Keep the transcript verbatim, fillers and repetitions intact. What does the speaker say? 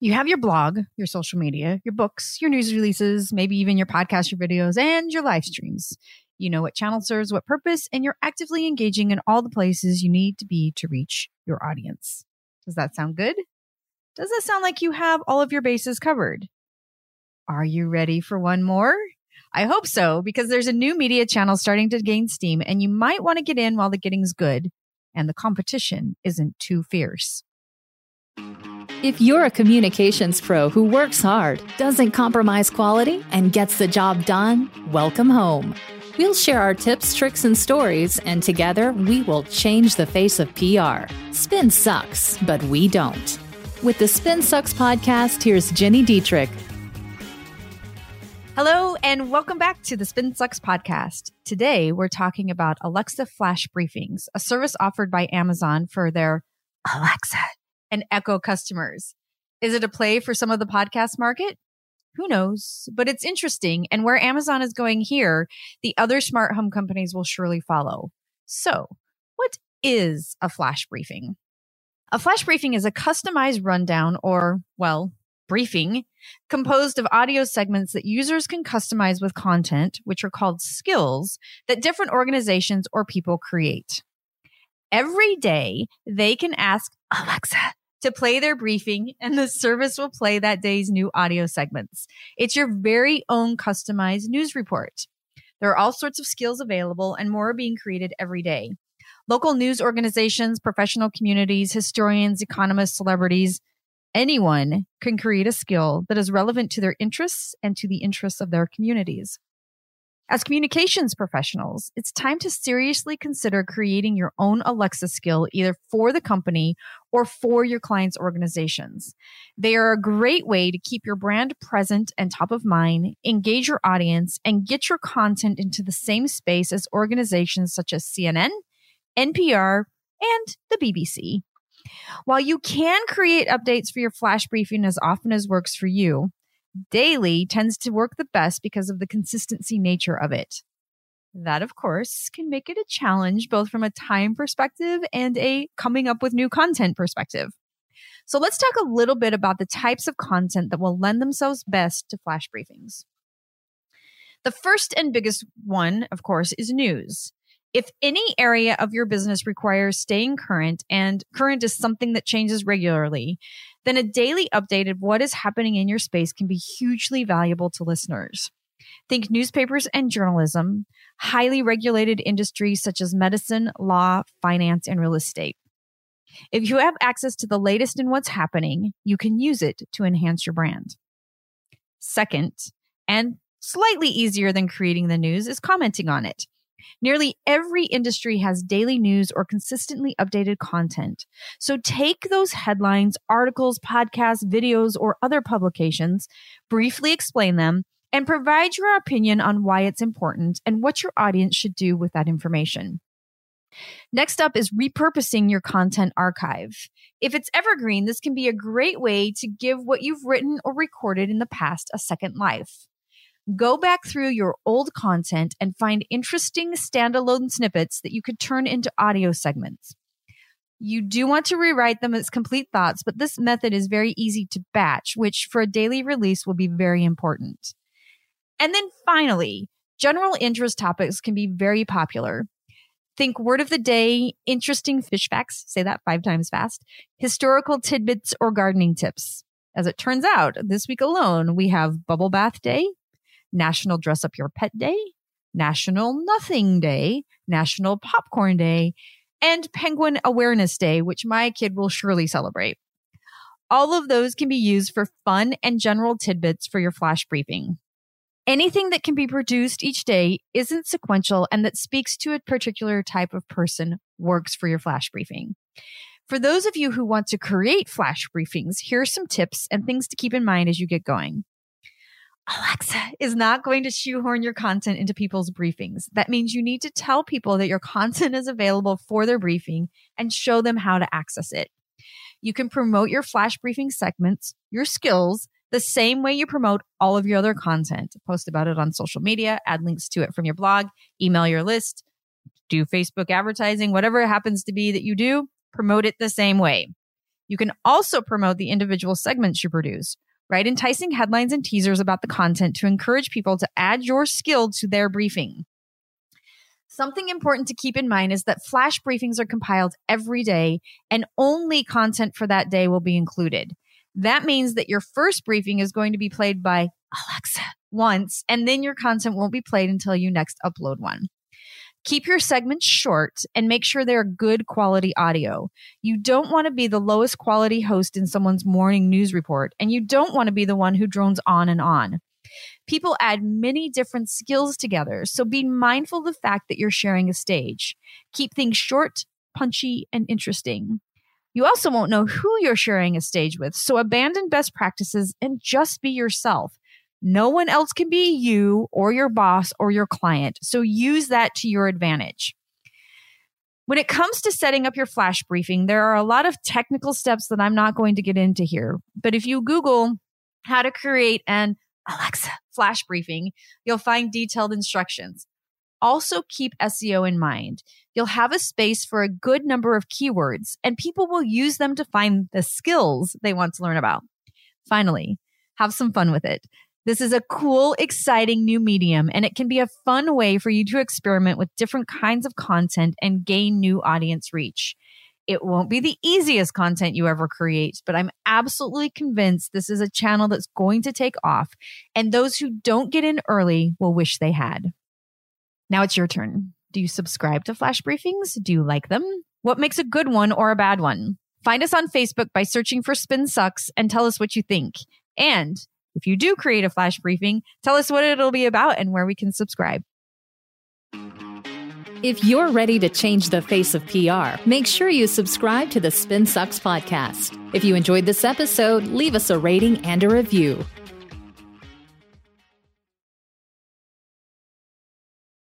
You have your blog, your social media, your books, your news releases, maybe even your podcast, your videos, and your live streams. You know what channel serves what purpose, and you're actively engaging in all the places you need to be to reach your audience. Does that sound good? Does that sound like you have all of your bases covered? Are you ready for one more? I hope so, because there's a new media channel starting to gain steam, and you might want to get in while the getting's good and the competition isn't too fierce. If you're a communications pro who works hard, doesn't compromise quality, and gets the job done, welcome home. We'll share our tips, tricks, and stories, and together we will change the face of P R. Spin sucks, but we don't. With the Spin Sucks podcast, here's Jenny Dietrich. Hello, and welcome back to the Spin Sucks podcast. Today, we're talking about Alexa Flash Briefings, a service offered by Amazon for their Alexa and Echo customers. Is it a play for some of the podcast market? Who knows? But it's interesting. And where Amazon is going here, the other smart home companies will surely follow. So what is a flash briefing? A flash briefing is a customized rundown or, well, briefing composed of audio segments that users can customize with content, which are called skills that different organizations or people create. Every day, they can ask Alexa to play their briefing, and the service will play that day's new audio segments. It's your very own customized news report. There are all sorts of skills available and more are being created every day. Local news organizations, professional communities, historians, economists, celebrities, anyone can create a skill that is relevant to their interests and to the interests of their communities. As communications professionals, it's time to seriously consider creating your own Alexa skill either for the company or for your clients' organizations. They are a great way to keep your brand present and top of mind, engage your audience, and get your content into the same space as organizations such as C N N, N P R, and the B B C. While you can create updates for your flash briefing as often as works for you, daily tends to work the best because of the consistency nature of it. That, of course, can make it a challenge both from a time perspective and a coming up with new content perspective. So let's talk a little bit about the types of content that will lend themselves best to flash briefings. The first and biggest one, of course, is news. If any area of your business requires staying current, and current is something that changes regularly, then a daily update of what is happening in your space can be hugely valuable to listeners. Think newspapers and journalism, highly regulated industries such as medicine, law, finance, and real estate. If you have access to the latest in what's happening, you can use it to enhance your brand. Second, and slightly easier than creating the news, is commenting on it. Nearly every industry has daily news or consistently updated content. So take those headlines, articles, podcasts, videos, or other publications, briefly explain them, and provide your opinion on why it's important and what your audience should do with that information. Next up is repurposing your content archive. If it's evergreen, this can be a great way to give what you've written or recorded in the past a second life. Go back through your old content and find interesting standalone snippets that you could turn into audio segments. You do want to rewrite them as complete thoughts, but this method is very easy to batch, which for a daily release will be very important. And then finally, general interest topics can be very popular. Think word of the day, interesting fish facts, say that five times fast, historical tidbits, or gardening tips. As it turns out, this week alone, we have Bubble Bath Day, National Dress Up Your Pet Day, National Nothing Day, National Popcorn Day, and Penguin Awareness Day, which my kid will surely celebrate. All of those can be used for fun and general tidbits for your flash briefing. Anything that can be produced each day isn't sequential and that speaks to a particular type of person works for your flash briefing. For those of you who want to create flash briefings, here are some tips and things to keep in mind as you get going. Alexa is not going to shoehorn your content into people's briefings. That means you need to tell people that your content is available for their briefing and show them how to access it. You can promote your flash briefing segments, your skills, the same way you promote all of your other content. Post about it on social media, add links to it from your blog, email your list, do Facebook advertising, whatever it happens to be that you do, promote it the same way. You can also promote the individual segments you produce. Write enticing headlines and teasers about the content to encourage people to add your skill to their briefing. Something important to keep in mind is that flash briefings are compiled every day and only content for that day will be included. That means that your first briefing is going to be played by Alexa once, and then your content won't be played until you next upload one. Keep your segments short and make sure they're good quality audio. You don't want to be the lowest quality host in someone's morning news report, and you don't want to be the one who drones on and on. People add many different skills together, so be mindful of the fact that you're sharing a stage. Keep things short, punchy, and interesting. You also won't know who you're sharing a stage with, so abandon best practices and just be yourself. No one else can be you or your boss or your client, so use that to your advantage. When it comes to setting up your flash briefing, there are a lot of technical steps that I'm not going to get into here, but if you Google how to create an Alexa flash briefing, you'll find detailed instructions. Also keep S E O in mind. You'll have a space for a good number of keywords, and people will use them to find the skills they want to learn about. Finally, have some fun with it. This is a cool, exciting new medium, and it can be a fun way for you to experiment with different kinds of content and gain new audience reach. It won't be the easiest content you ever create, but I'm absolutely convinced this is a channel that's going to take off, and those who don't get in early will wish they had. Now it's your turn. Do you subscribe to flash briefings? Do you like them? What makes a good one or a bad one? Find us on Facebook by searching for Spin Sucks and tell us what you think. And if you do create a flash briefing, tell us what it'll be about and where we can subscribe. If you're ready to change the face of P R, make sure you subscribe to the Spin Sucks podcast. If you enjoyed this episode, leave us a rating and a review.